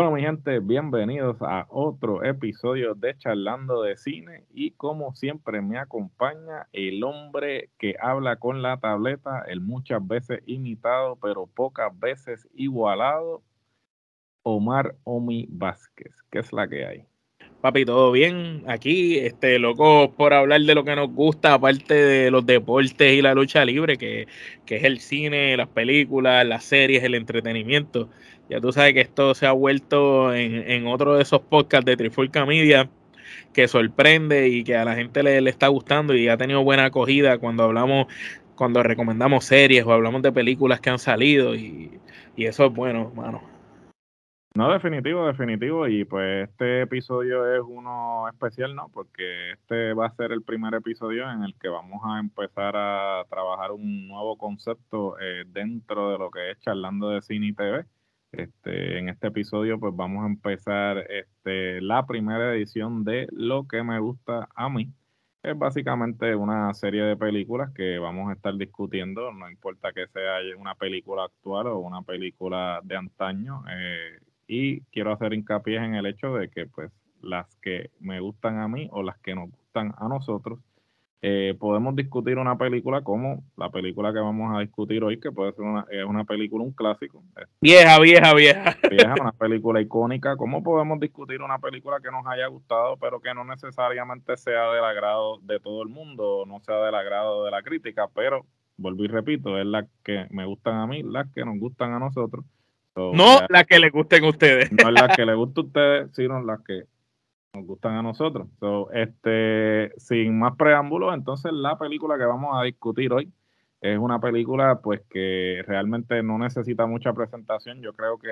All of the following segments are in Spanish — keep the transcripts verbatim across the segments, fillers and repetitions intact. Bueno, mi gente, bienvenidos a otro episodio de Charlando de Cine y como siempre me acompaña el hombre que habla con la tableta, el muchas veces imitado pero pocas veces igualado, Omar Omi Vázquez. ¿Qué es la que hay? Papi, todo bien aquí, este loco por hablar de lo que nos gusta, aparte de los deportes y la lucha libre, que, que es el cine, las películas, las series, el entretenimiento. Ya tú sabes que esto se ha vuelto en, en otro de esos podcasts de Trifulca Media, que sorprende y que a la gente le, le está gustando y ha tenido buena acogida cuando hablamos, cuando recomendamos series o hablamos de películas que han salido y, y eso es bueno, hermano. No, definitivo, definitivo, y pues este episodio es uno especial, ¿no? Porque este va a ser el primer episodio en el que vamos a empezar a trabajar un nuevo concepto eh, dentro de lo que es Charlando de Cine y T V. Este, en este episodio pues vamos a empezar este, la primera edición de Lo que me gusta a mí. Es básicamente una serie de películas que vamos a estar discutiendo, no importa que sea una película actual o una película de antaño, eh, y quiero hacer hincapié en el hecho de que pues las que me gustan a mí o las que nos gustan a nosotros, eh, podemos discutir una película como la película que vamos a discutir hoy, que puede ser una, es una película, un clásico. Vieja, vieja, vieja. Vieja, una película icónica. ¿Cómo podemos discutir una película que nos haya gustado, pero que no necesariamente sea del agrado de todo el mundo, no sea del agrado de la crítica? Pero, vuelvo y repito, es las que me gustan a mí, las que nos gustan a nosotros. So, no ya, las que les gusten a ustedes. No las que les gusten a ustedes, sino las que nos gustan a nosotros. So, este, sin más preámbulos, entonces la película que vamos a discutir hoy es una película pues que realmente no necesita mucha presentación. Yo creo que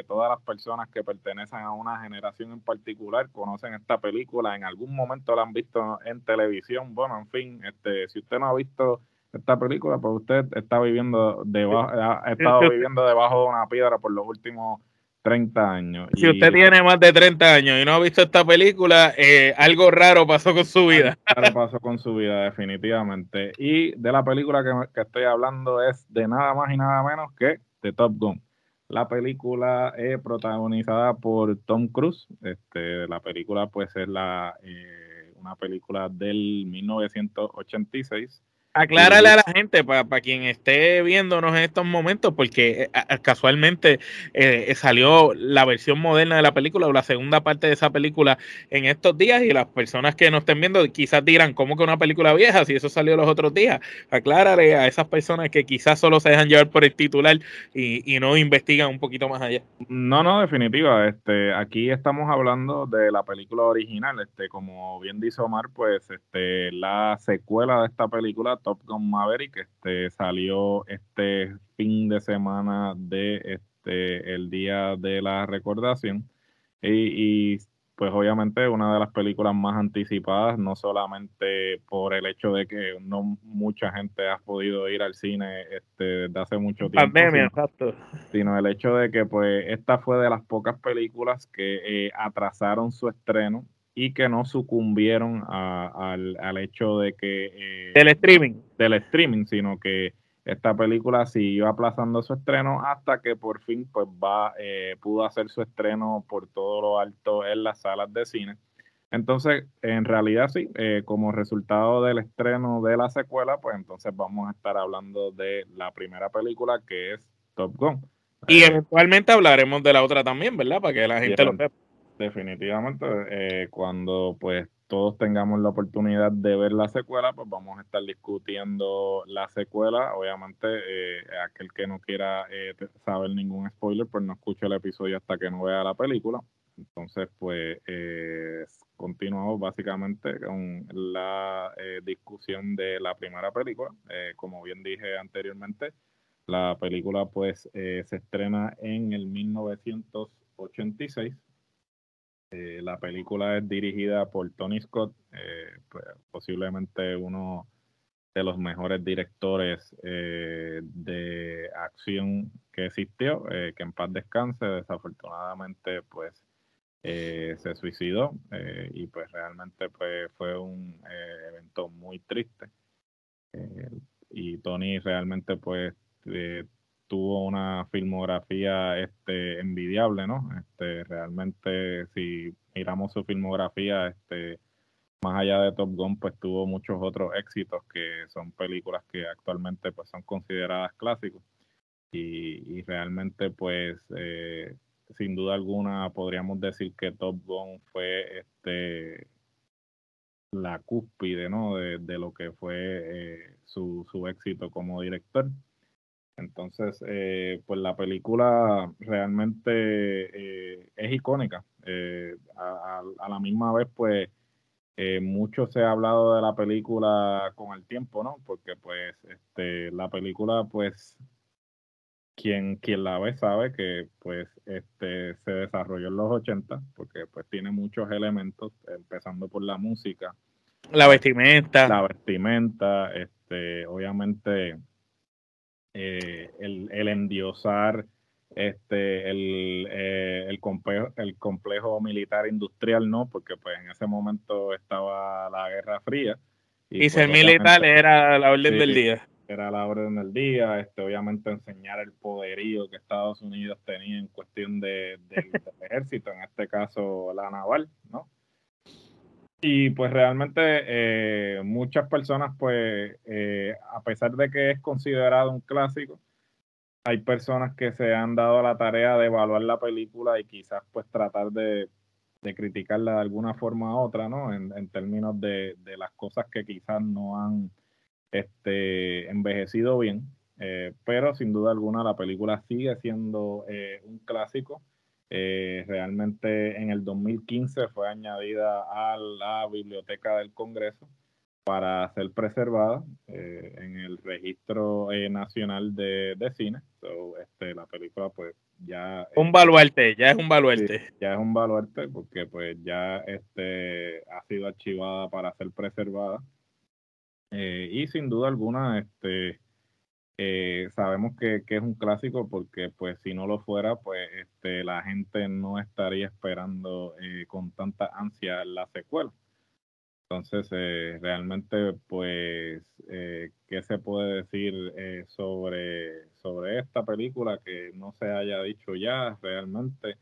eh, todas las personas que pertenecen a una generación en particular conocen esta película. En algún momento la han visto en televisión. Bueno, en fin, este, si usted no ha visto esta película, pues usted está viviendo debajo, ha estado viviendo debajo de una piedra por los últimos treinta años. Si y, usted tiene más de treinta años y no ha visto esta película, eh, algo raro pasó con su vida. Algo raro pasó con su vida, definitivamente. Y de la película que, que estoy hablando es de nada más y nada menos que de Top Gun. La película es protagonizada por Tom Cruise. Este, la película pues es la eh, una película del mil novecientos ochenta y seis. Aclárale a la gente, para pa quien esté viéndonos en estos momentos, porque eh, casualmente eh, salió la versión moderna de la película o la segunda parte de esa película en estos días y las personas que nos estén viendo quizás dirán, ¿cómo que una película vieja si eso salió los otros días? Aclárale a esas personas que quizás solo se dejan llevar por el titular y, y no investigan un poquito más allá. No, no, definitiva. Este, aquí estamos hablando de la película original. Este, como bien dice Omar, pues este, la secuela de esta película, Top Gun Maverick, este, salió este fin de semana de este el Día de la Recordación y, y pues obviamente una de las películas más anticipadas, no solamente por el hecho de que no mucha gente ha podido ir al cine este, desde hace mucho tiempo, pandemia, sino, sino el hecho de que pues esta fue de las pocas películas que eh, atrasaron su estreno y que no sucumbieron a, a, al, al hecho de que... Eh, del streaming. Del streaming, sino que esta película siguió aplazando su estreno hasta que por fin pues va eh, pudo hacer su estreno por todo lo alto en las salas de cine. Entonces, en realidad sí, eh, como resultado del estreno de la secuela, pues entonces vamos a estar hablando de la primera película que es Top Gun. Y eventualmente hablaremos de la otra también, ¿verdad? Para que la gente lo sepa. Definitivamente, eh, cuando pues todos tengamos la oportunidad de ver la secuela, pues vamos a estar discutiendo la secuela. Obviamente, eh, aquel que no quiera eh, saber ningún spoiler, pues no escuche el episodio hasta que no vea la película. Entonces, pues eh, continuamos básicamente con la eh, discusión de la primera película. Eh, como bien dije anteriormente, la película pues eh, se estrena en el mil novecientos ochenta y seis. Eh, la película es dirigida por Tony Scott, eh, pues, posiblemente uno de los mejores directores eh, de acción que existió, eh, que en paz descanse, desafortunadamente pues eh, se suicidó eh, y pues realmente pues, fue un eh, evento muy triste. Eh, y Tony realmente pues eh, tuvo una filmografía este, envidiable, ¿no? Este, realmente, si miramos su filmografía, este, más allá de Top Gun, pues tuvo muchos otros éxitos que son películas que actualmente pues son consideradas clásicos. Y, y realmente, pues, eh, sin duda alguna, podríamos decir que Top Gun fue este la cúspide, ¿no? de, de lo que fue eh, su, su éxito como director. Entonces, eh, pues la película realmente eh, es icónica. Eh, a, a la misma vez, pues, eh, mucho se ha hablado de la película con el tiempo, ¿no? Porque, pues, este, la película, pues, quien, quien la ve sabe que, pues, este, se desarrolló en los ochenta, porque, pues, tiene muchos elementos, empezando por la música. La vestimenta. La vestimenta, este, obviamente... Eh, el, el endiosar este el, eh, el, complejo, el complejo militar industrial, no, porque pues en ese momento estaba la Guerra Fría y, y ser pues, militar era la orden sí, del día era la orden del día este obviamente enseñar el poderío que Estados Unidos tenía en cuestión de, de, del ejército, en este caso la naval, ¿no? Y pues realmente eh, muchas personas, pues, eh, a pesar de que es considerado un clásico, hay personas que se han dado la tarea de evaluar la película y quizás pues tratar de, de criticarla de alguna forma u otra, ¿no? En, en términos de, de las cosas que quizás no han este, envejecido bien, eh, pero sin duda alguna la película sigue siendo eh, un clásico. Eh, realmente en el dos mil quince fue añadida a la Biblioteca del Congreso para ser preservada eh, en el Registro eh, Nacional de, de Cine. So, este, la película pues ya... Un baluarte, ya es un baluarte. Sí, ya es un baluarte porque pues ya este, ha sido archivada para ser preservada. Eh, y sin duda alguna... este Eh, sabemos que, que es un clásico porque pues si no lo fuera pues este, la gente no estaría esperando eh, con tanta ansia la secuela. Entonces eh, realmente pues eh, ¿qué se puede decir eh, sobre, sobre esta película que no se haya dicho ya realmente?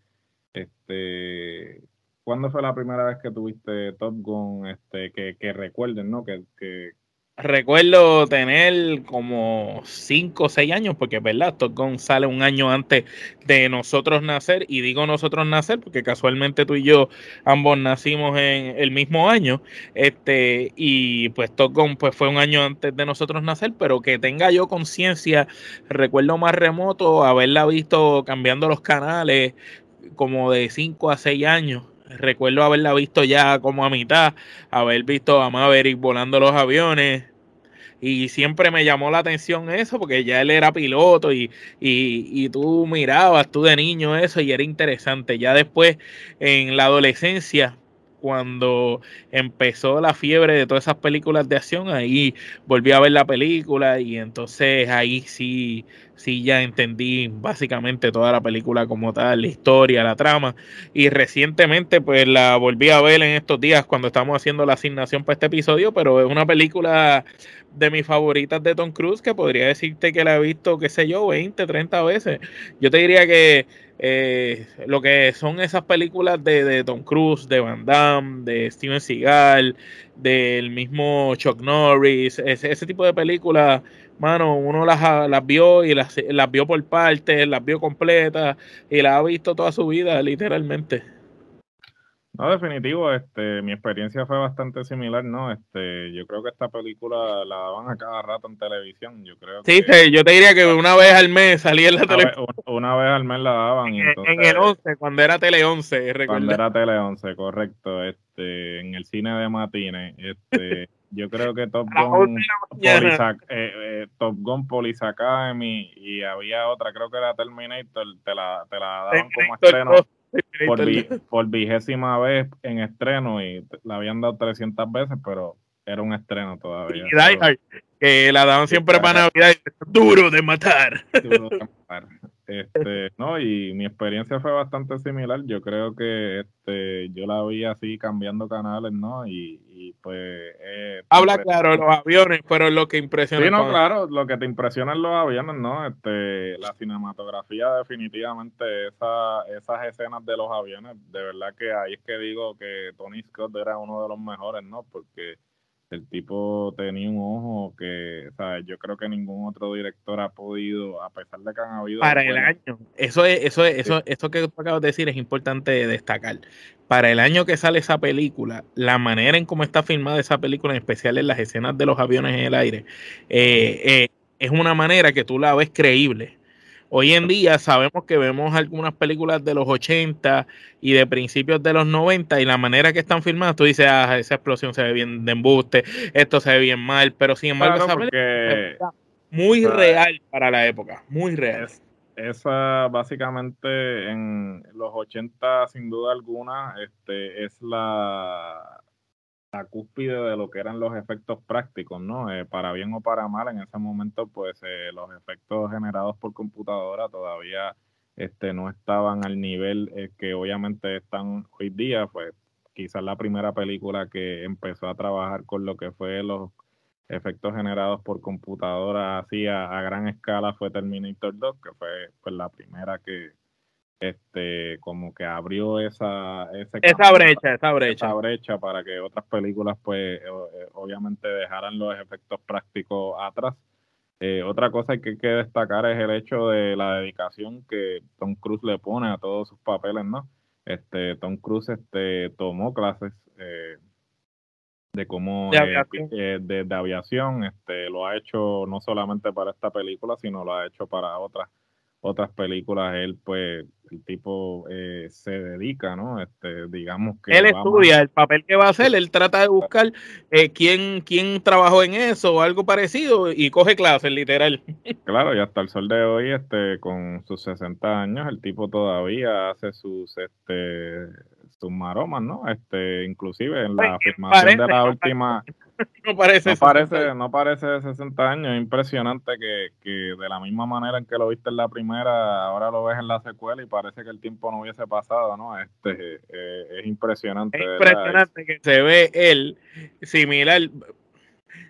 Este, ¿cuándo fue la primera vez que tuviste Top Gun? Este, que, que recuerden, ¿no? que, que Recuerdo tener como cinco o seis años, porque es verdad, Top Gun sale un año antes de nosotros nacer, y digo nosotros nacer porque casualmente tú y yo ambos nacimos en el mismo año, este y pues Top Gun pues, fue un año antes de nosotros nacer, pero que tenga yo conciencia, recuerdo más remoto haberla visto cambiando los canales como de cinco a seis años. Recuerdo haberla visto ya como a mitad, haber visto a Maverick volando los aviones, y siempre me llamó la atención eso porque ya él era piloto y, y, y tú mirabas tú de niño eso y era interesante. Ya después en la adolescencia, cuando empezó la fiebre de todas esas películas de acción, ahí volví a ver la película y entonces ahí sí, sí ya entendí básicamente toda la película como tal, la historia, la trama. Y recientemente pues la volví a ver en estos días cuando estamos haciendo la asignación para este episodio, pero es una película de mis favoritas de Tom Cruise que podría decirte que la he visto, qué sé yo, veinte, treinta veces. Yo te diría que Eh, lo que son esas películas de, de Tom Cruise, de Van Damme, de Steven Seagal, del mismo Chuck Norris, ese, ese tipo de películas, mano, uno las, las vio y las, las vio por partes, las vio completas y las ha visto toda su vida, literalmente. No, definitivo, este, mi experiencia fue bastante similar, ¿no? Este, yo creo que esta película la daban a cada rato en televisión, yo creo que... Sí, te, yo te diría que una vez al mes salía en la televisión. Una vez al mes la daban. Y entonces, en el once, cuando era Tele once, recuerda. Cuando era Tele once, correcto, este, en el cine de matines, este, yo creo que Top Gun, Polisac, eh, eh, Top Gun, Police Academy, y había otra, creo que era Terminator, te la, te la daban como estreno. Por, vi, por vigésima vez en estreno, y la habían dado trescientas veces, pero era un estreno todavía. Y Die Hard, que la daban siempre para Navidad, duro de matar. Duro de matar. Este, no, y mi experiencia fue bastante similar. Yo creo que este, yo la vi así cambiando canales, ¿no? Y, y pues... Eh, Habla pues, claro, los aviones fueron lo que impresionó. Sí, no, claro, lo que te impresionan los aviones, ¿no? Este, la cinematografía, definitivamente, esa, esas escenas de los aviones, de verdad que ahí es que digo que Tony Scott era uno de los mejores, ¿no? Porque el tipo tenía un ojo que, ¿sabes? Yo creo que ningún otro director ha podido, a pesar de que han habido... Para el año. Eso es, eso es, sí. eso, eso que tú acabas de decir es importante destacar. Para el año que sale esa película, la manera en cómo está filmada esa película, en especial en las escenas de los aviones en el aire, eh, eh, es una manera que tú la ves creíble. Hoy en día sabemos que vemos algunas películas de los ochenta y de principios de los noventa y la manera que están filmadas, tú dices, ah, esa explosión se ve bien de embuste, esto se ve bien mal, pero sin embargo claro, porque, esa muy claro, real para la época, muy real. Es, esa básicamente en los ochenta sin duda alguna este, es la, la cúspide de lo que eran los efectos prácticos, ¿no? Eh, para bien o para mal, en ese momento, pues eh, los efectos generados por computadora todavía este, no estaban al nivel eh, que obviamente están hoy día. Pues quizás la primera película que empezó a trabajar con lo que fue los efectos generados por computadora así a, a gran escala fue Terminator dos, que fue pues, la primera que... Este, como que abrió esa ese esa campo, brecha, esa brecha, esa brecha para que otras películas, pues, obviamente dejaran los efectos prácticos atrás. Eh, otra cosa que hay que destacar es el hecho de la dedicación que Tom Cruise le pone a todos sus papeles, ¿no? Este, Tom Cruise, este, tomó clases eh, de cómo de aviación, eh, de, de aviación este, lo ha hecho no solamente para esta película, sino lo ha hecho para otras. otras películas, él pues el tipo eh, se dedica, ¿no? Este, digamos que él estudia más... el papel que va a hacer, él trata de buscar eh, quién quién trabajó en eso o algo parecido y coge clases literal. Claro, y hasta el sol de hoy, este, con sus sesenta años, el tipo todavía hace sus este sus maromas, ¿no? Este, inclusive en la afirmación de la última No parece, no, parece, no parece de sesenta años. Es impresionante que, que de la misma manera en que lo viste en la primera, ahora lo ves en la secuela y parece que el tiempo no hubiese pasado, ¿no? Este, eh, es impresionante. Es impresionante que se ve él similar.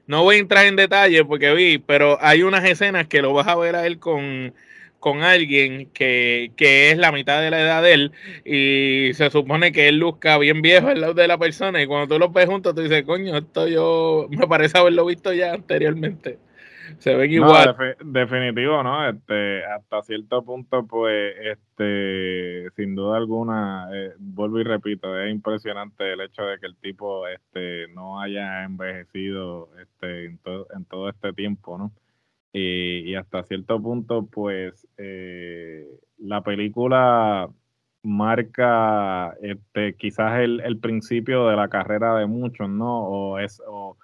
No voy a entrar en detalle porque vi, pero hay unas escenas que lo vas a ver a él con... con alguien que, que es la mitad de la edad de él y se supone que él luzca bien viejo al lado de la persona y cuando tú los ves juntos tú dices, coño, esto yo me parece haberlo visto ya anteriormente. Se ven igual. No, definitivo, ¿no? Este, hasta cierto punto, pues, este, sin duda alguna, eh, vuelvo y repito, es impresionante el hecho de que el tipo este, no haya envejecido este, en, to- en todo este tiempo, ¿no? Y, y hasta cierto punto, pues, eh, la película marca este, quizás el, el principio de la carrera de muchos, ¿no? O es o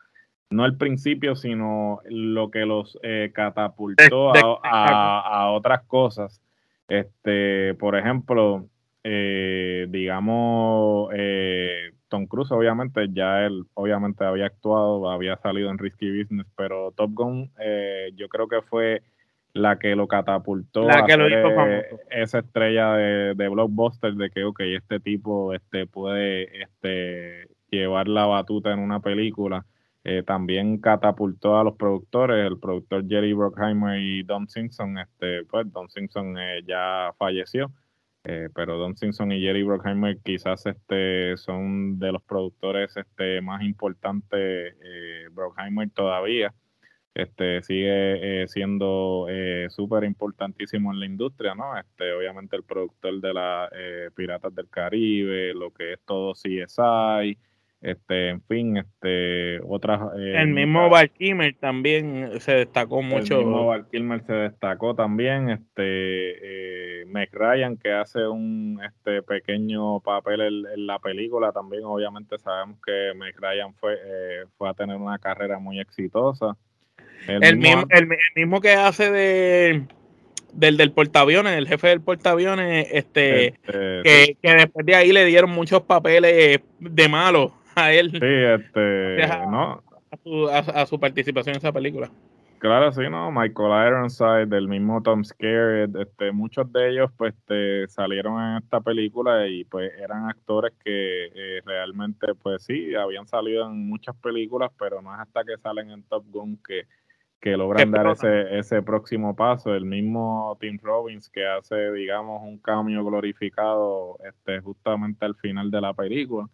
no el principio, sino lo que los eh, catapultó a, a, a otras cosas. Este, por ejemplo, eh, digamos, eh, Tom Cruise, obviamente, ya él obviamente había actuado, había salido en Risky Business, pero Top Gun eh, yo creo que fue la que lo catapultó la que a lo hizo famoso. Esa estrella de, de blockbuster de que, ok, este tipo este, puede este, llevar la batuta en una película. Eh, también catapultó a los productores, el productor Jerry Bruckheimer y Don Simpson. Este, pues Don Simpson eh, ya falleció. Eh, pero Don Simpson y Jerry Bruckheimer quizás este, son de los productores este, más importantes. eh, Bruckheimer todavía este, sigue eh, siendo eh, súper importantísimo en la industria, ¿no? Este, obviamente el productor de las eh, Piratas del Caribe, lo que es todo C S I, este, en fin, este, otras... Eh, el mismo Val Kilmer también se destacó mucho. El mismo Val Kilmer se destacó también, este, eh, Meg Ryan, que hace un este pequeño papel en, en la película también. Obviamente sabemos que Meg Ryan fue, eh, fue a tener una carrera muy exitosa. El, el, mismo, el, el mismo que hace de... del del portaaviones, el jefe del portaaviones, este, este que, sí. que después de ahí le dieron muchos papeles de malo a él. Sí, este, a, no. a, su, a, a su participación en esa película. Claro, sí, ¿no? Michael Ironside, del mismo Tom Skerritt, este, muchos de ellos pues te salieron en esta película y pues eran actores que eh, realmente pues sí, habían salido en muchas películas, pero no es hasta que salen en Top Gun que, que logran dar ese, ese próximo paso. El mismo Tim Robbins, que hace, digamos, un cameo glorificado este, justamente al final de la película.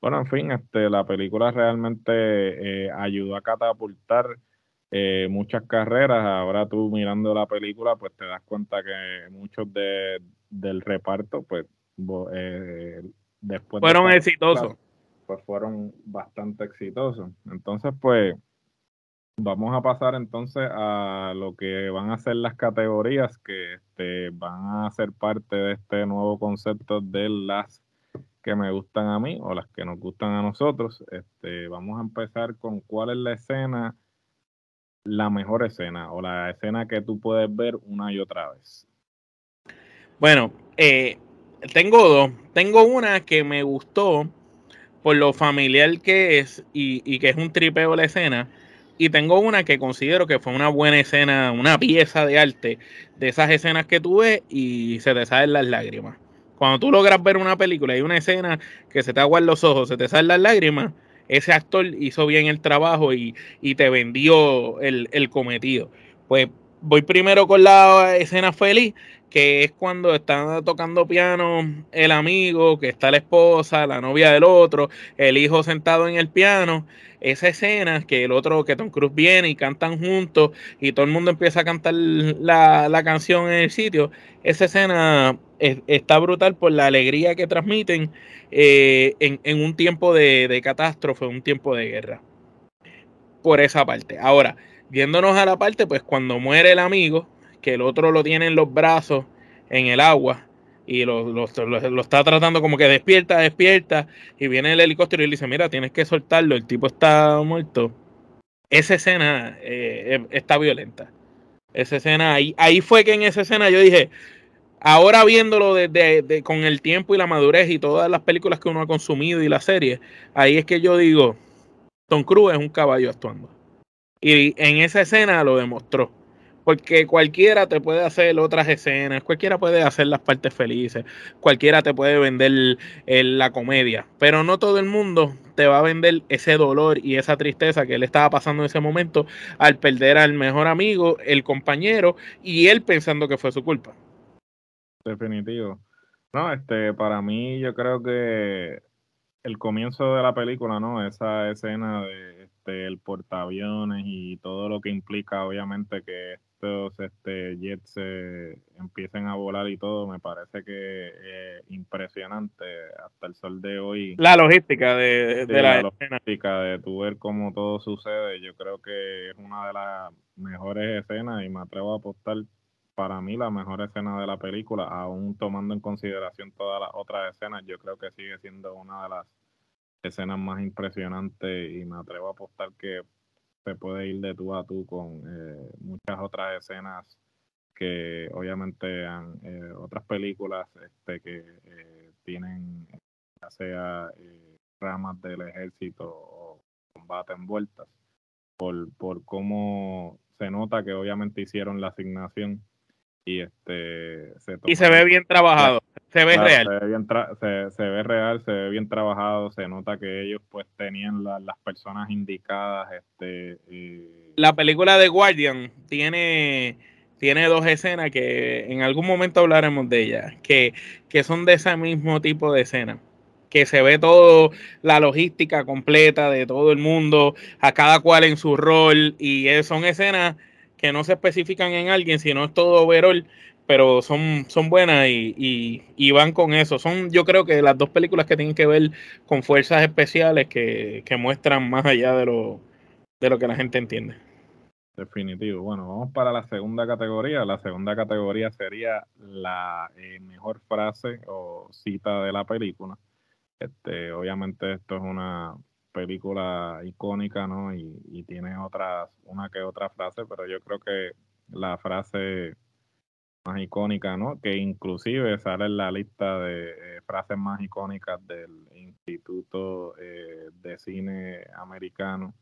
Bueno, en fin, este, la película realmente eh, ayudó a catapultar eh, muchas carreras. Ahora tú mirando la película, pues te das cuenta que muchos de, del reparto, pues, eh, después fueron de exitosos. Película, pues fueron bastante exitosos. Entonces, pues, vamos a pasar entonces a lo que van a ser las categorías que este, van a ser parte de este nuevo concepto de las que me gustan a mí o las que nos gustan a nosotros. Este, vamos a empezar con cuál es la escena, la mejor escena o la escena que tú puedes ver una y otra vez. Bueno, eh, tengo dos. Tengo una que me gustó por lo familiar que es y, y que es un tripeo la escena. Y tengo una que considero que fue una buena escena, una pieza de arte de esas escenas que tú ves y se te salen las lágrimas. Cuando tú logras ver una película y una escena que se te aguan los ojos, se te salen las lágrimas, ese actor hizo bien el trabajo y, y te vendió el, el cometido. Pues voy primero con la escena feliz, que es cuando están tocando piano el amigo, que está la esposa, la novia del otro, el hijo sentado en el piano. Esa escena que el otro, que Tom Cruise viene y cantan juntos y todo el mundo empieza a cantar la, la canción en el sitio. Esa escena es, está brutal por la alegría que transmiten eh, en, en un tiempo de, de catástrofe, un tiempo de guerra. Por esa parte. Ahora, viéndonos a la parte, pues cuando muere el amigo, que el otro lo tiene en los brazos, en el agua, y lo, lo, lo, lo está tratando como que despierta, despierta, y viene el helicóptero y le dice, mira, tienes que soltarlo, el tipo está muerto. Esa escena eh, está violenta. Esa escena, ahí, ahí fue que en esa escena yo dije, ahora viéndolo de, de, de, con el tiempo y la madurez y todas las películas que uno ha consumido y las series, ahí es que yo digo, Tom Cruise es un caballo actuando. Y en esa escena lo demostró. Porque cualquiera te puede hacer otras escenas, cualquiera puede hacer las partes felices, cualquiera te puede vender el, el, la comedia, pero no todo el mundo te va a vender ese dolor y esa tristeza que él estaba pasando en ese momento al perder al mejor amigo, el compañero, y él pensando que fue su culpa. Definitivo. No, este, para mí yo creo que el comienzo de la película, ¿no? Esa escena de este, el portaaviones y todo lo que implica, obviamente, que estos este, jets eh, empiecen a volar y todo, me parece que eh, impresionante hasta el sol de hoy. La logística de, de, de la, la logística de tu ver cómo todo sucede, yo creo que es una de las mejores escenas y me atrevo a apostar para mí la mejor escena de la película, aún tomando en consideración todas las otras escenas, yo creo que sigue siendo una de las escenas más impresionantes y me atrevo a apostar que se puede ir de tú a tú con eh, muchas otras escenas que obviamente han, eh, otras películas este, que eh, tienen ya sea eh, ramas del ejército o combate envueltas, por, por cómo se nota que obviamente hicieron la asignación. Y, este, se y se ve bien trabajado, se ve claro, real. Se ve, bien tra- se, se ve real, se ve bien trabajado, se nota que ellos pues tenían la, las personas indicadas. Este, y... La película The Guardian tiene, tiene dos escenas que en algún momento hablaremos de ellas, que, que son de ese mismo tipo de escena. Que se ve todo, la logística completa de todo el mundo, a cada cual en su rol, y son escenas que no se especifican en alguien, sino es todo overall, pero son, son buenas y, y, y van con eso. Son, yo creo que las dos películas que tienen que ver con fuerzas especiales que, que muestran más allá de lo, de lo que la gente entiende. Definitivo. Bueno, vamos para la segunda categoría. La segunda categoría sería la eh, mejor frase o cita de la película. Este, obviamente esto es una película icónica, ¿no? Y, y tiene otras, una que otra frase, pero yo creo que la frase más icónica, ¿no? Que inclusive sale en la lista de eh, frases más icónicas del Instituto eh, de Cine Americano,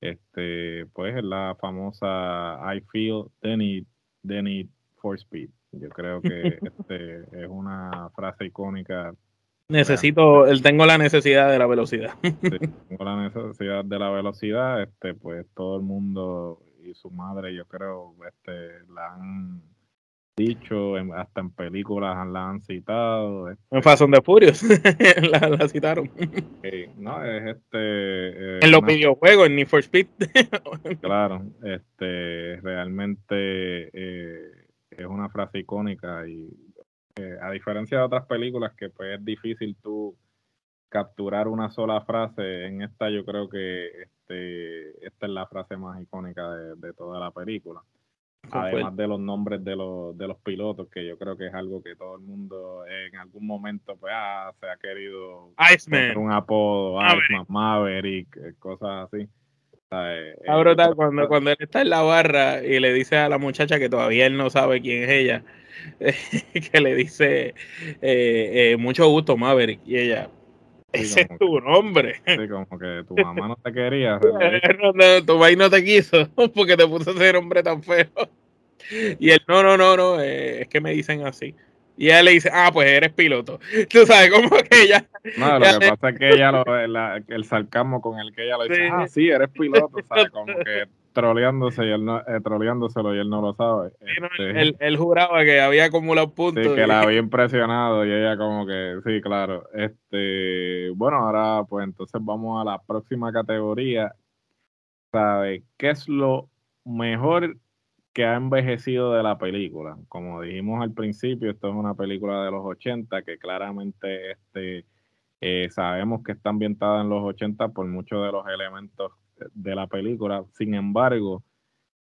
este, pues es la famosa I feel the need, the need for speed. Yo creo que este es una frase icónica. Necesito, el, tengo la necesidad de la velocidad. Sí, tengo la necesidad de la velocidad, este, pues todo el mundo y su madre, yo creo, este, la han dicho, en, hasta en películas la han citado. Este, en Fast and the Furious la, la citaron. Okay, no, es este. Eh, en los una, videojuegos, en Need for Speed. Claro, este, realmente eh, es una frase icónica y Eh, a diferencia de otras películas que pues es difícil tú capturar una sola frase, en esta yo creo que este, esta es la frase más icónica de, de toda la película. Además de los nombres de los, de los pilotos, que yo creo que es algo que todo el mundo en algún momento pues ah, se ha querido poner un apodo, Iceman, Maverick, cosas así. Ah, brutal, cuando, cuando él está en la barra y le dice a la muchacha que todavía él no sabe quién es ella, eh, que le dice eh, eh, mucho gusto Maverick, y ella, ese es tu nombre. Sí, como que tu mamá no te quería. no, no, tu mamá no te quiso porque te puso ese nombre tan feo. Y él, no, no, no, no, eh, es que me dicen así. Y ella le dice, ah, pues eres piloto. Tú sabes, como que ella... No, lo ella, que pasa es que ella, lo, la, el sarcasmo con el que ella le dice, sí. ah, sí, eres piloto, ¿sabes? Como que troleándose y él no, eh, troleándoselo y él no lo sabe. Sí, no, este, él, él juraba que había acumulado puntos. Sí, que y... la había impresionado y ella como que, sí, claro. este Bueno, ahora pues entonces vamos a la próxima categoría. ¿Sabes qué es lo mejor que ha envejecido de la película? Como dijimos al principio, esto es una película de los ochenta, que claramente este, eh, sabemos que está ambientada en los ochenta por muchos de los elementos de la película. Sin embargo,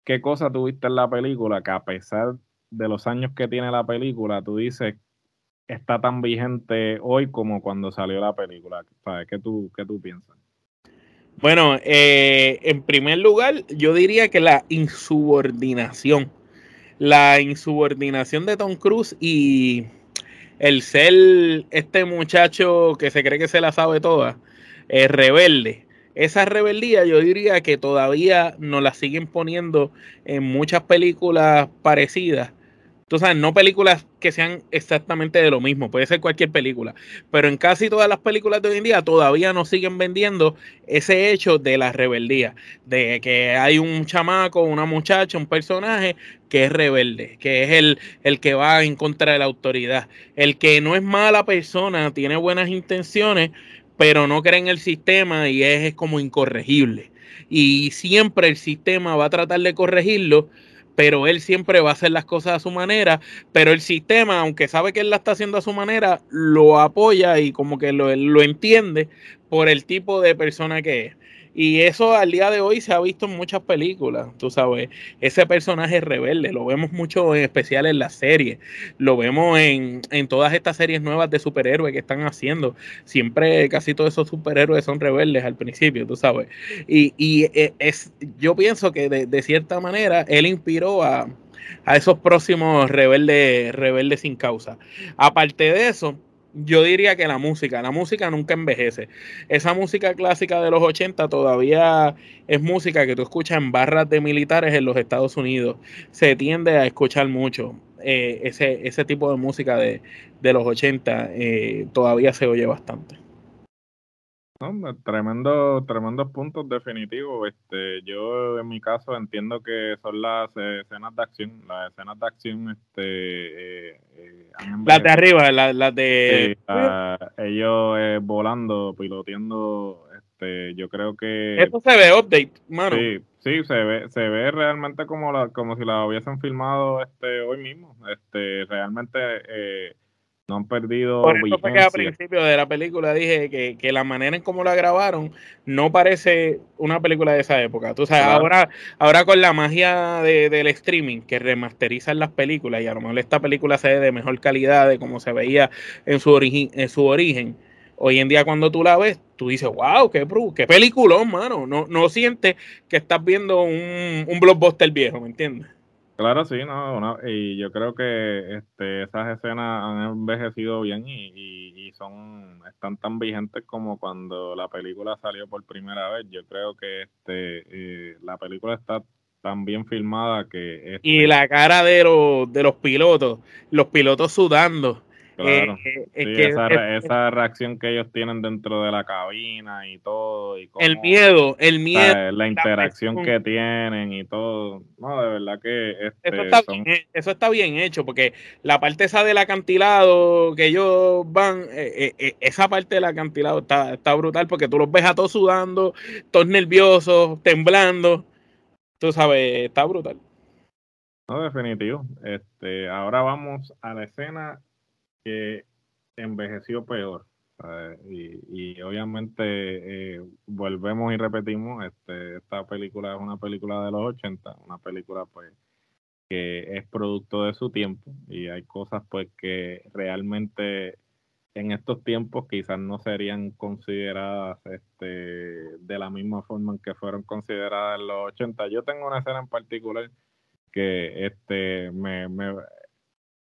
¿qué cosa tuviste en la película que a pesar de los años que tiene la película, tú dices, está tan vigente hoy como cuando salió la película? ¿Sabes? ¿Qué tú, qué tú piensas? Bueno, eh, en primer lugar, yo diría que la insubordinación, la insubordinación de Tom Cruise y el ser este muchacho que se cree que se la sabe toda, eh, rebelde. Esa rebeldía yo diría que todavía nos la siguen poniendo en muchas películas parecidas. Entonces, no películas que sean exactamente de lo mismo, puede ser cualquier película, pero en casi todas las películas de hoy en día todavía nos siguen vendiendo ese hecho de la rebeldía, de que hay un chamaco, una muchacha, un personaje que es rebelde, que es el, el que va en contra de la autoridad, el que no es mala persona, tiene buenas intenciones, pero no cree en el sistema y es, es como incorregible. Y siempre el sistema va a tratar de corregirlo, pero él siempre va a hacer las cosas a su manera, pero el sistema, aunque sabe que él la está haciendo a su manera, lo apoya y como que lo, lo entiende por el tipo de persona que es. Y eso al día de hoy se ha visto en muchas películas, tú sabes, ese personaje rebelde, lo vemos mucho en especial en las series, lo vemos en, en todas estas series nuevas de superhéroes que están haciendo, siempre casi todos esos superhéroes son rebeldes al principio, tú sabes, y, y es, yo pienso que de, de cierta manera él inspiró a, a esos próximos rebeldes, rebeldes sin causa. Aparte de eso, yo diría que la música, la música nunca envejece. Esa música clásica de los ochenta todavía es música que tú escuchas en barras de militares en los Estados Unidos. Se tiende a escuchar mucho eh, ese, ese tipo de música de, de los ochenta. Eh, todavía se oye bastante. No, tremendo, tremendos puntos definitivos. Este, yo en mi caso entiendo que son las eh, escenas de acción, las escenas de acción, este, eh, eh, las de arriba, las la de sí, la, ellos eh, volando, piloteando, este, yo creo que eso se ve update, mano. Sí, sí, se ve, se ve realmente como la, como si la hubiesen filmado este hoy mismo, este, realmente. Eh, No han perdido Por eso fue que al principio de la película dije que, que la manera en cómo la grabaron no parece una película de esa época. Tú sabes, claro. ahora, ahora con la magia de, del streaming que remasterizan las películas y a lo mejor esta película se ve de mejor calidad de como se veía en su, origi- en su origen. Hoy en día cuando tú la ves, tú dices, wow, qué, qué peliculón, mano. No, no sientes que estás viendo un, un blockbuster viejo, ¿me entiendes? Claro, sí, no, no, y yo creo que este, esas escenas han envejecido bien y, y, y son están tan vigentes como cuando la película salió por primera vez. Yo creo que este eh, la película está tan bien filmada que... Este, y la cara de los, de los pilotos, los pilotos sudando. Claro, eh, eh, sí, que, esa, eh, esa reacción que ellos tienen dentro de la cabina y todo. Y cómo, el miedo, el miedo. O sea, la interacción la que tienen y todo. No, de verdad que... Este, eso, está son... bien, eso está bien hecho, porque la parte esa del acantilado que ellos van, eh, eh, esa parte del acantilado está, está brutal, porque tú los ves a todos sudando, todos nerviosos, temblando. Tú sabes, está brutal. No, definitivo. Este, ahora vamos a la escena que envejeció peor, ¿sabes? Y, y obviamente eh, volvemos y repetimos, este, esta película es una película de los ochenta, una película pues que es producto de su tiempo, y hay cosas pues que realmente en estos tiempos quizás no serían consideradas este, de la misma forma en que fueron consideradas en los ochenta. Yo tengo una escena en particular que este me... me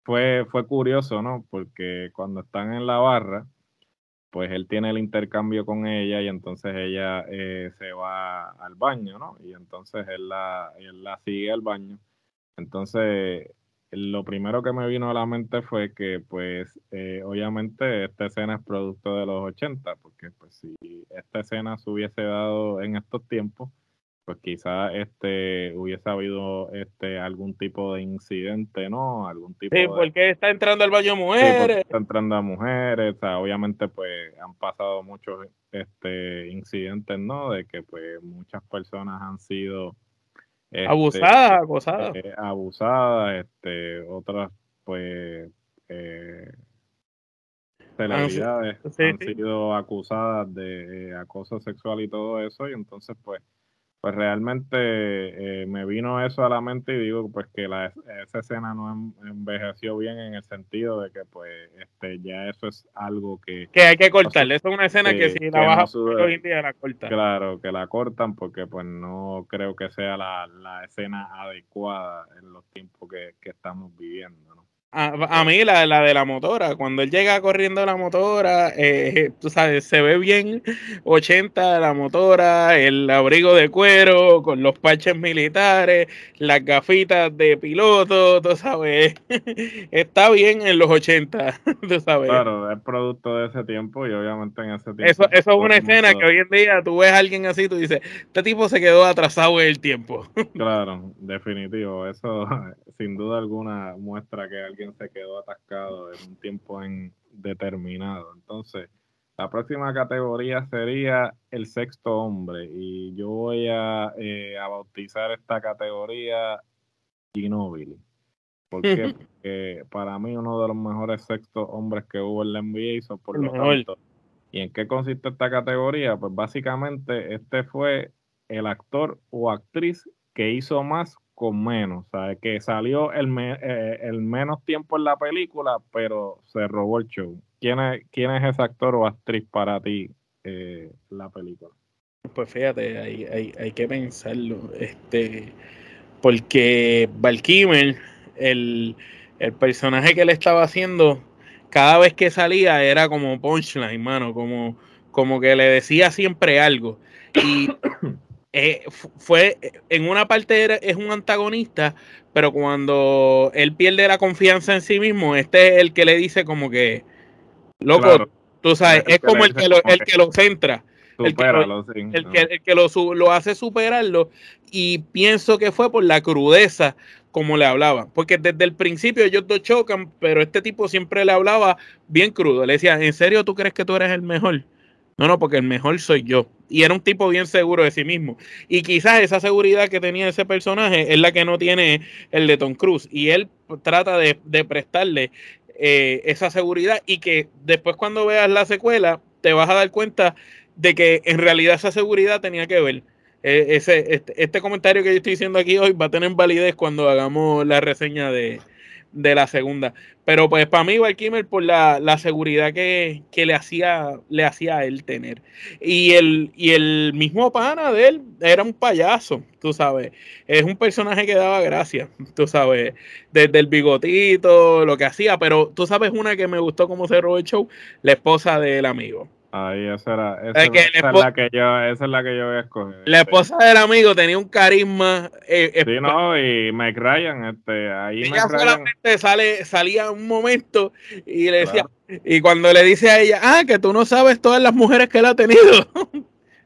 Fue, fue curioso, ¿no? Porque cuando están en la barra, pues él tiene el intercambio con ella y entonces ella eh, se va al baño, ¿no? Y entonces él la, él la sigue al baño. Entonces, lo primero que me vino a la mente fue que, pues, eh, obviamente esta escena es producto de los ochenta, porque pues si esta escena se hubiese dado en estos tiempos, pues quizás este, hubiese habido este, algún tipo de incidente, ¿no? Algún tipo sí, de... porque está entrando al baño mujeres. Sí, porque está entrando a mujeres. O sea, obviamente, pues, han pasado muchos este, incidentes, ¿no? De que, pues, muchas personas han sido... Este, abusadas, acosadas. Eh, abusadas, este, otras, pues... Eh, celebridades sí, sí. han sido acusadas de eh, acoso sexual y todo eso, y entonces, pues, pues realmente eh, me vino eso a la mente y digo pues que la, esa escena no envejeció bien en el sentido de que pues este ya eso es algo que... Que hay que cortarle, o sea, eso es una escena que, que si la bajas no hoy en día la cortan. Claro, que la cortan porque pues no creo que sea la, la escena adecuada en los tiempos que, que estamos viviendo, ¿no? A, a mí la, la de la motora, cuando él llega corriendo la motora, eh, tú sabes, se ve bien ochenta la motora, el abrigo de cuero, con los parches militares, las gafitas de piloto, tú sabes, está bien en los ochenta, tú sabes. Claro, es producto de ese tiempo y obviamente en ese tiempo. Eso, eso es una escena que hoy en día tú ves a alguien así y tú dices, este tipo se quedó atrasado en el tiempo. Claro, definitivo, eso sin duda alguna muestra que alguien se quedó atascado en un tiempo en determinado. Entonces, la próxima categoría sería el sexto hombre y yo voy a, eh, a bautizar esta categoría Ginóbili. ¿Por qué? Porque para mí uno de los mejores sextos hombres que hubo en la N B A hizo por lo tanto. ¿Y en qué consiste esta categoría? Pues básicamente este fue el actor o actriz que hizo más con menos, ¿sabes? Que salió el, me, eh, el menos tiempo en la película, pero se robó el show. ¿Quién es, quién es ese actor o actriz para ti eh, la película? Pues fíjate, hay, hay, hay que pensarlo, este, porque Val Kilmer, el, el personaje que le estaba haciendo, cada vez que salía era como punchline, mano, como, como que le decía siempre algo. Y... Eh, fue en una parte era, es un antagonista, pero cuando él pierde la confianza en sí mismo, este es el que le dice como que loco, claro, tú sabes, es como el que lo, el que lo centra, el que lo, el que, el que lo, lo hace superarlo, y pienso que fue por la crudeza como le hablaban, porque desde el principio ellos dos chocan, pero este tipo siempre le hablaba bien crudo, le decía, ¿en serio tú crees que tú eres el mejor? No, no, porque el mejor soy yo. Y era un tipo bien seguro de sí mismo. Y quizás esa seguridad que tenía ese personaje es la que no tiene el de Tom Cruise. Y él trata de, de prestarle eh, esa seguridad, y que después cuando veas la secuela te vas a dar cuenta de que en realidad esa seguridad tenía que ver. Eh, ese, este, este comentario que yo estoy diciendo aquí hoy va a tener validez cuando hagamos la reseña de... de la segunda. Pero pues para mí Val Kilmer por la, la seguridad que, que le hacía le hacía a él tener. Y el, y el mismo pana de él era un payaso, tú sabes. Es un personaje que daba gracia, tú sabes. Desde el bigotito, lo que hacía. Pero tú sabes una que me gustó cómo cerró el show, la esposa del amigo. Ahí, esa era, esa, es que esa, es la que yo, esa es la que yo voy a escoger. La esposa del amigo tenía un carisma. Eh, sí, no, y Meg Ryan, este, ahí ella Meg solamente Ryan. Sale, salía un momento y le claro. decía, y cuando le dice a ella, ah, que tú no sabes todas las mujeres que él ha tenido.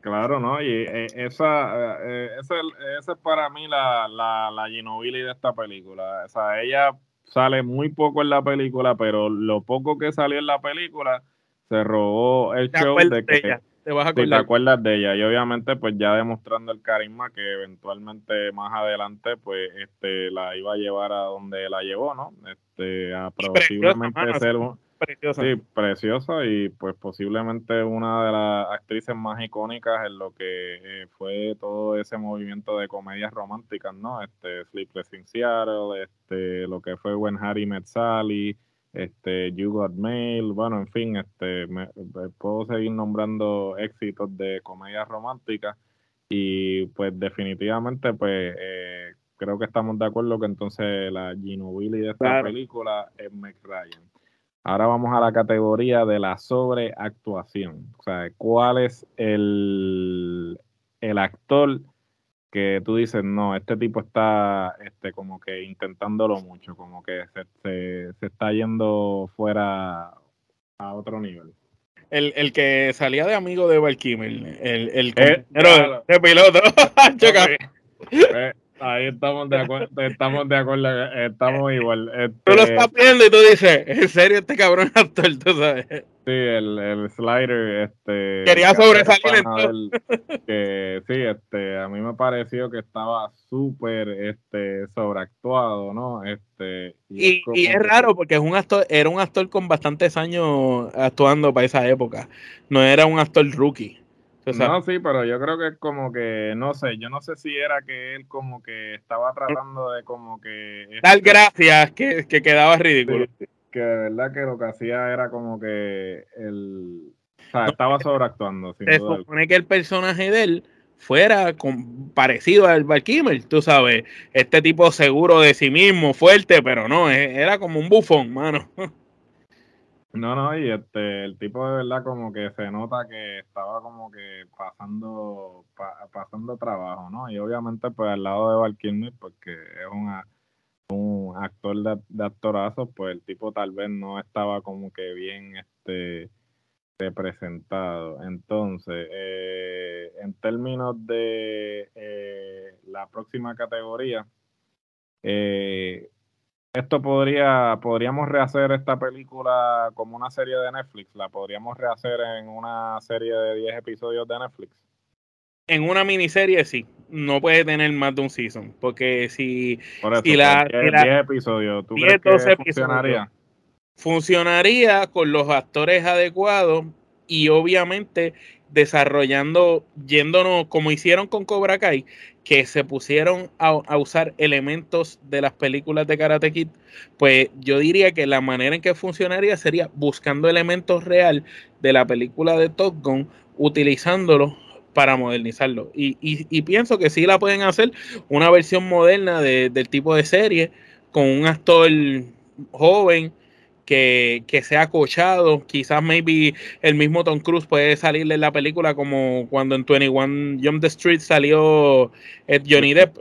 Claro, no, y eh, esa, eh, esa, esa es para mí la, la, la Ginobili de esta película. O sea, ella sale muy poco en la película, pero lo poco que salió en la película se robó el show de que de ella. Te vas a acordar. Si te acuerdas de ella, y obviamente pues ya demostrando el carisma que eventualmente más adelante pues este la iba a llevar a donde la llevó, ¿no? Este a posiblemente preciosa, ser mano, preciosa. Sí, preciosa y pues posiblemente una de las actrices más icónicas en lo que eh, fue todo ese movimiento de comedias románticas, ¿no? Este Sleepless in Seattle, este lo que fue When Harry Met Sally, este You Got Mail, bueno, en fin, este me, me puedo seguir nombrando éxitos de comedias románticas y pues definitivamente pues eh, creo que estamos de acuerdo que entonces la Ginobili de esta claro. película es Meg Ryan. Ahora vamos a la categoría de la sobreactuación, o sea, ¿cuál es el, el actor que tú dices, no, este tipo está este como que intentándolo mucho, como que se, se, se está yendo fuera a otro nivel? El, el que salía de amigo de Val Kilmer, el, el compañero claro. de piloto. Ahí estamos de acuerdo, estamos de acuerdo, estamos igual. Este, tú lo estás viendo y tú dices, en serio este cabrón actor, tú sabes. Sí, el, el Slider, este... Quería sobresalir entonces. Que, sí, este, a mí me pareció que estaba súper este, sobreactuado, ¿no? Este, y, y, como... y es raro porque es un actor, era un actor con bastantes años actuando para esa época, no era un actor rookie. O sea, no, sí, pero yo creo que es como que, no sé, yo no sé si era que él como que estaba tratando de como que... Este, dar gracias, que, que quedaba ridículo. Sí, que de verdad que lo que hacía era como que él, o sea, no, estaba sobreactuando. Se supone que el personaje de él fuera con, parecido al Val Kilmer, tú sabes, este tipo seguro de sí mismo, fuerte, pero no, era como un bufón, mano. No, no, y este, el tipo de verdad como que se nota que estaba como que pasando pa, pasando trabajo, ¿no? Y obviamente pues al lado de Val Kilmer, porque es una, un actor de, de actorazos, pues el tipo tal vez no estaba como que bien este representado. Entonces, eh, en términos de eh, la próxima categoría, eh... Esto podría, podríamos rehacer esta película como una serie de Netflix, la podríamos rehacer en una serie de diez episodios de Netflix. En una miniserie sí, no puede tener más de un season, porque si, Por eso, si la, diez, la... diez episodios, ¿tú diez, crees que funcionaría? Episodios. Funcionaría con los actores adecuados y obviamente desarrollando, yéndonos como hicieron con Cobra Kai, que se pusieron a, a usar elementos de las películas de Karate Kid, pues yo diría que la manera en que funcionaría sería buscando elementos real de la película de Top Gun, utilizándolos para modernizarlo. Y, y, y pienso que sí la pueden hacer una versión moderna de, del tipo de serie, con un actor joven, Que, que sea coachado, quizás maybe el mismo Tom Cruise puede salirle en la película como cuando en veintiuno Jump Street salió Johnny Depp,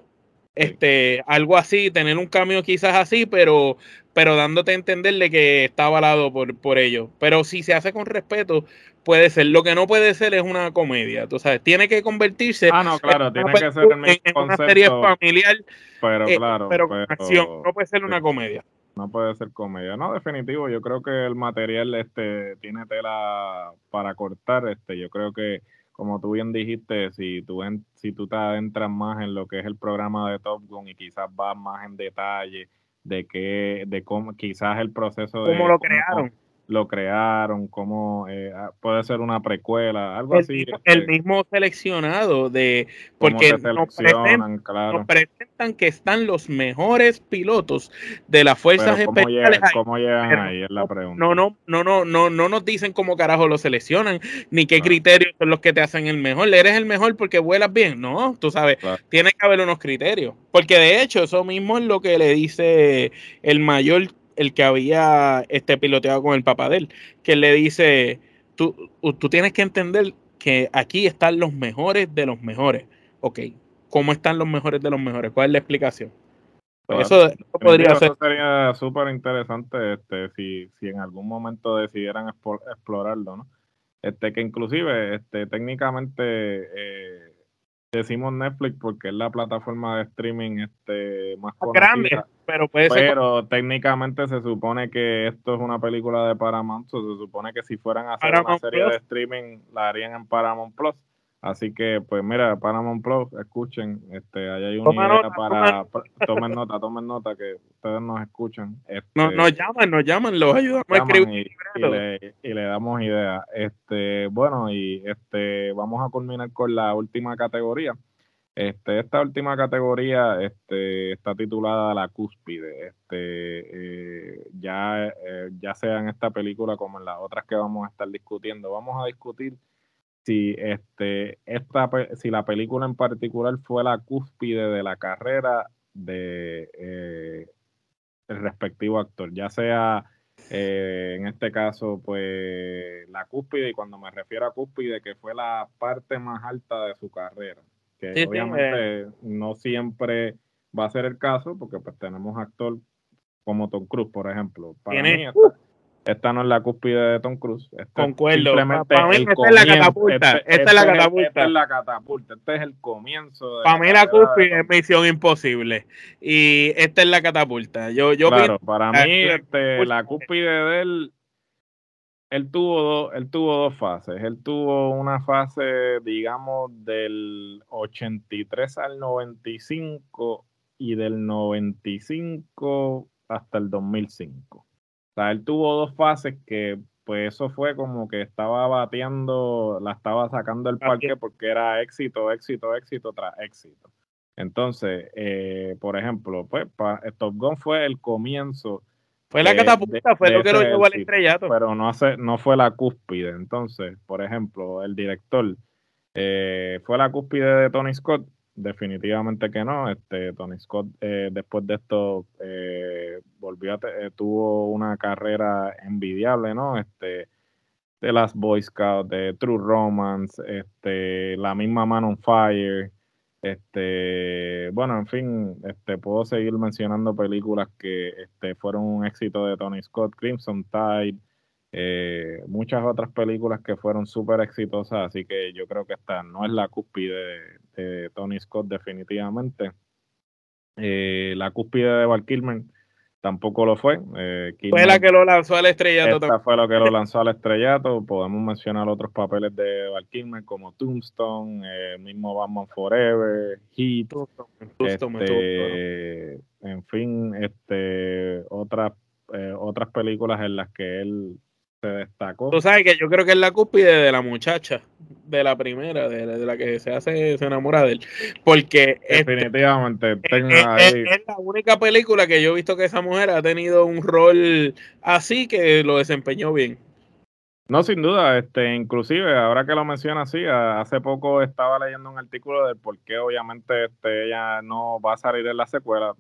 este, algo así, tener un cambio quizás así, pero, pero dándote a entenderle que está avalado por, por ellos, pero si se hace con respeto, puede ser. Lo que no puede ser es una comedia, tú sabes, tiene que convertirse ah, no, claro, en, tiene que ser el mismo en concepto, una serie familiar, pero, eh, claro, pero con pero, acción, no puede ser una comedia. No puede ser comedia, no, definitivo. Yo creo que el material este tiene tela para cortar. Este, yo creo que como tú bien dijiste, si tú en, si tú te adentras más en lo que es el programa de Top Gun y quizás vas más en detalle de qué, de cómo, quizás el proceso de cómo lo crearon, lo crearon, cómo eh, puede ser una precuela, algo el, así. El este, mismo seleccionado de... Porque se nos, presentan, claro. nos presentan que están los mejores pilotos de las fuerzas Pero ¿cómo especiales. Llegan, ¿Cómo llegan ahí? Es la pregunta. No, no, no, no, no, no nos dicen cómo carajo lo seleccionan, ni qué no. criterios son los que te hacen el mejor. ¿Eres el mejor porque vuelas bien? No, tú sabes, claro. tiene que haber unos criterios. Porque de hecho, eso mismo es lo que le dice el mayor... el que había este piloteado con el papá de él, que le dice, tú, tú tienes que entender que aquí están los mejores de los mejores. Ok, ¿cómo están los mejores de los mejores? ¿Cuál es la explicación? Pues claro. eso, eso podría ser... Eso sería súper interesante este, si, si en algún momento decidieran explorarlo, ¿no? Este, que inclusive este, técnicamente eh, decimos Netflix porque es la plataforma de streaming este, más grande, pero, puede pero ser... técnicamente se supone que esto es una película de Paramount, se supone que si fueran a hacer Paramount una serie Plus. de streaming la harían en Paramount Plus, así que pues mira, Paramount Plus, escuchen, este, ahí hay una idea nota, para, para tomen nota, tomen nota que ustedes nos escuchan, este, nos, nos llaman, nos llaman, los ayudan y, y, le, y le damos idea. Este, bueno, y este vamos a culminar con la última categoría. Este, esta última categoría este, está titulada La Cúspide. Este, eh, ya, eh, ya sea en esta película como en las otras que vamos a estar discutiendo, vamos a discutir si, este, esta, si la película en particular fue la cúspide de la carrera de eh, el respectivo actor, ya sea eh, en este caso pues la cúspide, y cuando me refiero a cúspide, que fue la parte más alta de su carrera, que sí, obviamente sí, eh. no siempre va a ser el caso, porque pues tenemos actor como Tom Cruise, por ejemplo. Para mí esta, uh. esta no es la cúspide de Tom Cruise. Esta Concuerdo. Para mí esta es la catapulta. Este, esta, este es la catapulta. Es, esta es la catapulta. Este es el comienzo. De para mí la cúspide es Misión Imposible. Y esta es la catapulta. Yo, yo claro, vi, para la, mí este, la cúspide de él... Él tuvo, dos, él tuvo dos fases. Él tuvo una fase, digamos, del ochenta y tres al noventa y cinco y del noventa y cinco hasta el dos mil cinco. O sea, él tuvo dos fases que, pues, eso fue como que estaba bateando, la estaba sacando del parque porque era éxito, éxito, éxito tras éxito. Entonces, eh, por ejemplo, pues, pa, Top Gun fue el comienzo. Fue la catapulta, de, fue de lo que lo llevó al estrellato. Pero no, hace, no fue la cúspide. Entonces, por ejemplo, el director, eh, ¿fue la cúspide de Tony Scott? Definitivamente que no. Este, Tony Scott, eh, después de esto, eh, volvió a te, eh, tuvo una carrera envidiable, ¿no? Este, The Last Boy Scout, de True Romance, este, la misma Man on Fire. Este, bueno, en fin, este, puedo seguir mencionando películas que este, fueron un éxito de Tony Scott, Crimson Tide, eh, muchas otras películas que fueron súper exitosas, así que yo creo que esta no es la cúspide de, de Tony Scott definitivamente. Eh, la cúspide de Val Kilmer tampoco lo fue. Eh, Kilmer, fue la que lo lanzó al estrellato. Esta también. fue la que lo lanzó al estrellato. Podemos mencionar otros papeles de Val Kilmer como Tombstone, eh, mismo Batman Forever, Heat. Tombstone, este, Tombstone. En fin, este, otras, eh, otras películas en las que él se destacó. Tú sabes que yo creo que es la cúspide de la muchacha, de la primera, de la, de la que se hace, se enamora de él, porque definitivamente este, es, es, es la única película que yo he visto que esa mujer ha tenido un rol así que lo desempeñó bien. No, sin duda, este, inclusive ahora que lo menciona así, hace poco estaba leyendo un artículo del por qué obviamente este, ella no va a salir en la secuela,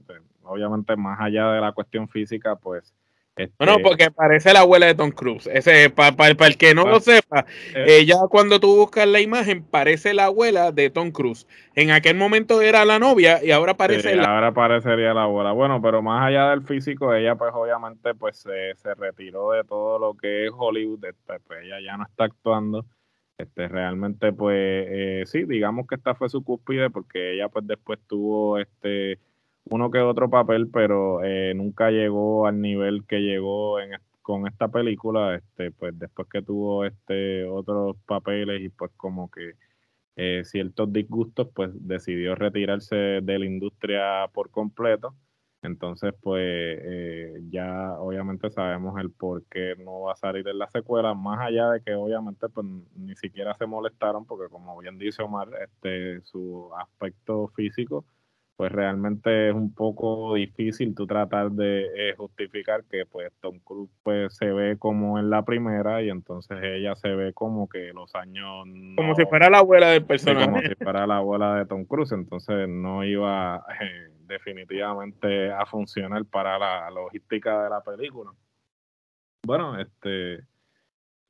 obviamente más allá de la cuestión física, pues Este... Bueno, porque parece la abuela de Tom Cruise. Ese, para, para, para el que no ah, lo sepa, eh, ella cuando tú buscas la imagen parece la abuela de Tom Cruise. En aquel momento era la novia y ahora parece eh, la... Ahora parecería la abuela. Bueno, pero más allá del físico, ella pues obviamente pues se, se retiró de todo lo que es Hollywood. Este, pues, ella ya no está actuando. Este, realmente pues eh, sí, digamos que esta fue su cúspide porque ella pues después tuvo este... uno que otro papel, pero eh, nunca llegó al nivel que llegó en, con esta película, este, pues después que tuvo este otros papeles y pues como que eh, ciertos disgustos, pues decidió retirarse de la industria por completo. Entonces, pues eh, ya obviamente sabemos el por qué no va a salir en la secuela, más allá de que obviamente pues ni siquiera se molestaron, porque como bien dice Omar, este su aspecto físico, pues realmente es un poco difícil tú tratar de eh, justificar que pues Tom Cruise pues se ve como en la primera y entonces ella se ve como que los años... No, como si fuera la abuela del personaje. Como si fuera la abuela de Tom Cruise, entonces no iba eh, definitivamente a funcionar para la logística de la película. Bueno, este...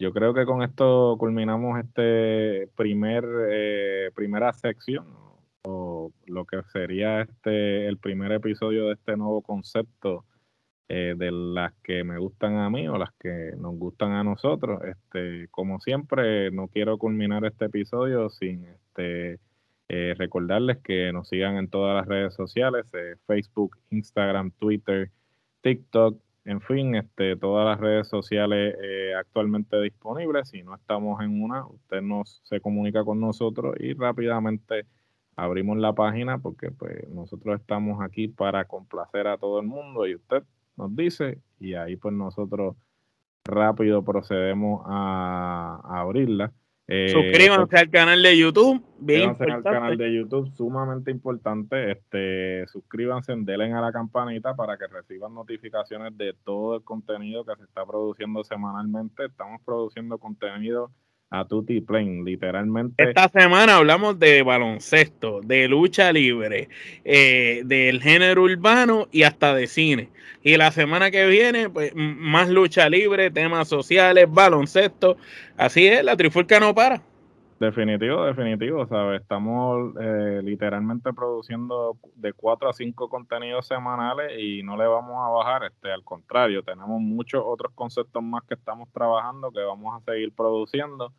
yo creo que con esto culminamos este primer eh, primera sección, ¿no? O lo que sería este el primer episodio de este nuevo concepto eh, de las que me gustan a mí o las que nos gustan a nosotros. Este, como siempre, no quiero culminar este episodio sin este eh, recordarles que nos sigan en todas las redes sociales, eh, Facebook, Instagram, Twitter, TikTok, en fin, este, todas las redes sociales eh, actualmente disponibles. Si no estamos en una, usted nos se comunica con nosotros y rápidamente abrimos la página, porque pues nosotros estamos aquí para complacer a todo el mundo y usted nos dice y ahí pues nosotros rápido procedemos a, a abrirla. Eh, suscríbanse al canal de YouTube, bien suscríbanse importante. al canal de YouTube, sumamente importante. Este, suscríbanse, denle a la campanita para que reciban notificaciones de todo el contenido que se está produciendo semanalmente. Estamos produciendo contenido a tutti plain, literalmente. Esta semana hablamos de baloncesto, de lucha libre, eh, del género urbano y hasta de cine. Y la semana que viene, pues, más lucha libre, temas sociales, baloncesto. Así es, la trifulca no para. Definitivo, definitivo, ¿sabes? Estamos eh, literalmente produciendo de cuatro a cinco contenidos semanales y no le vamos a bajar, este, al contrario, tenemos muchos otros conceptos más que estamos trabajando, que vamos a seguir produciendo.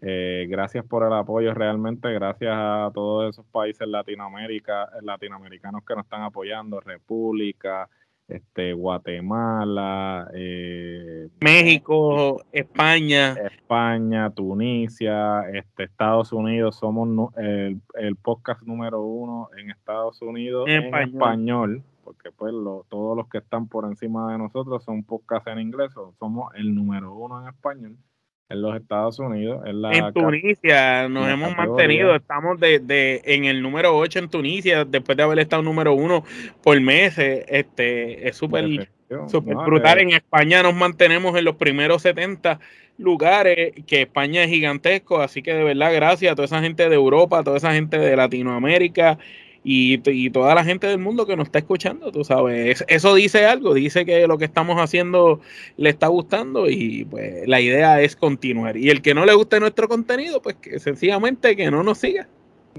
Eh, gracias por el apoyo realmente, gracias a todos esos países Latinoamérica, latinoamericanos que nos están apoyando, República, Este, Guatemala, eh, México, España, España, Tunisia, este, Estados Unidos. Somos el, el podcast número uno en Estados Unidos en español, en español porque pues lo, todos los que están por encima de nosotros son podcasts en inglés. Somos el número uno en español en los Estados Unidos. En, la en Tunisia nos en hemos mantenido, estamos de, de, en el número ocho en Tunisia, después de haber estado número uno por meses. Este, es súper super no, brutal. En España nos mantenemos en los primeros setenta lugares, que España es gigantesco, así que de verdad gracias a toda esa gente de Europa, a toda esa gente de Latinoamérica y, y toda la gente del mundo que nos está escuchando, tú sabes, eso dice algo, dice que lo que estamos haciendo le está gustando y pues la idea es continuar, y el que no le guste nuestro contenido, pues que sencillamente que no nos siga.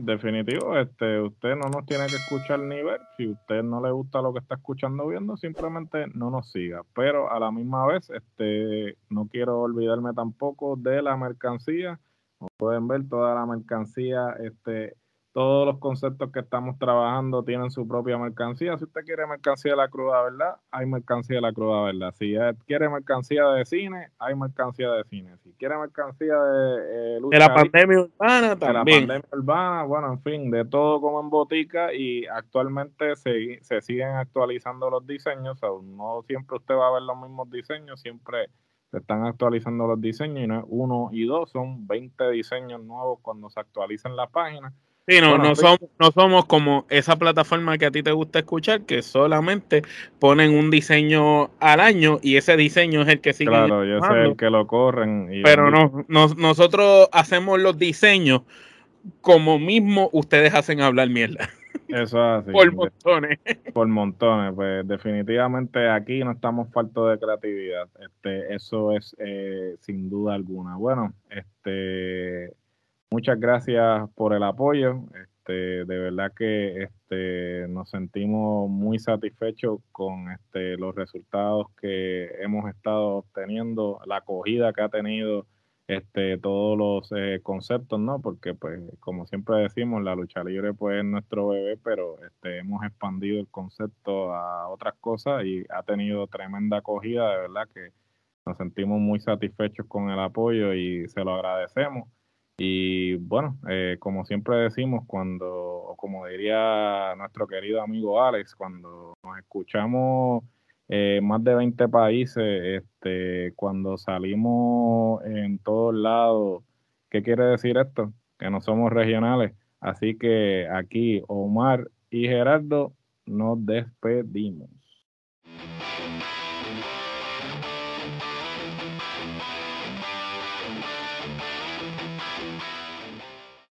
Definitivo, este, usted no nos tiene que escuchar ni ver, si usted no le gusta lo que está escuchando o viendo, simplemente no nos siga, pero a la misma vez, este, no quiero olvidarme tampoco de la mercancía. Como pueden ver, toda la mercancía, este, todos los conceptos que estamos trabajando tienen su propia mercancía. Si usted quiere mercancía de la cruda verdad, hay mercancía de la cruda verdad. Si quiere mercancía de cine, hay mercancía de cine. Si quiere mercancía de eh, lucha de la pandemia urbana, también. De la pandemia urbana, bueno, en fin, de todo como en botica. Y actualmente se, se siguen actualizando los diseños. O sea, no siempre usted va a ver los mismos diseños, siempre se están actualizando los diseños. Y no es uno y dos, son veinte diseños nuevos cuando se actualizan las páginas. Sí, no, bueno, no, somos, no somos como esa plataforma que a ti te gusta escuchar, que solamente ponen un diseño al año y ese diseño es el que sigue. Claro, yo sé el que lo corren. Y pero no, no, nosotros hacemos los diseños como mismo ustedes hacen hablar mierda. Eso es así. Por montones. Por montones, pues definitivamente aquí no estamos faltos de creatividad. Este, eso es eh, sin duda alguna. Bueno, este... muchas gracias por el apoyo, este, de verdad que este, nos sentimos muy satisfechos con este, los resultados que hemos estado obteniendo, la acogida que ha tenido este, todos los eh, conceptos, ¿no? Porque pues como siempre decimos, la lucha libre pues es nuestro bebé, pero este, hemos expandido el concepto a otras cosas y ha tenido tremenda acogida, de verdad que nos sentimos muy satisfechos con el apoyo y se lo agradecemos. Y bueno, eh, como siempre decimos, cuando, o como diría nuestro querido amigo Alex, cuando nos escuchamos eh, más de veinte países, este, cuando salimos en todos lados, ¿qué quiere decir esto? Que no somos regionales. Así que aquí Omar y Gerardo nos despedimos.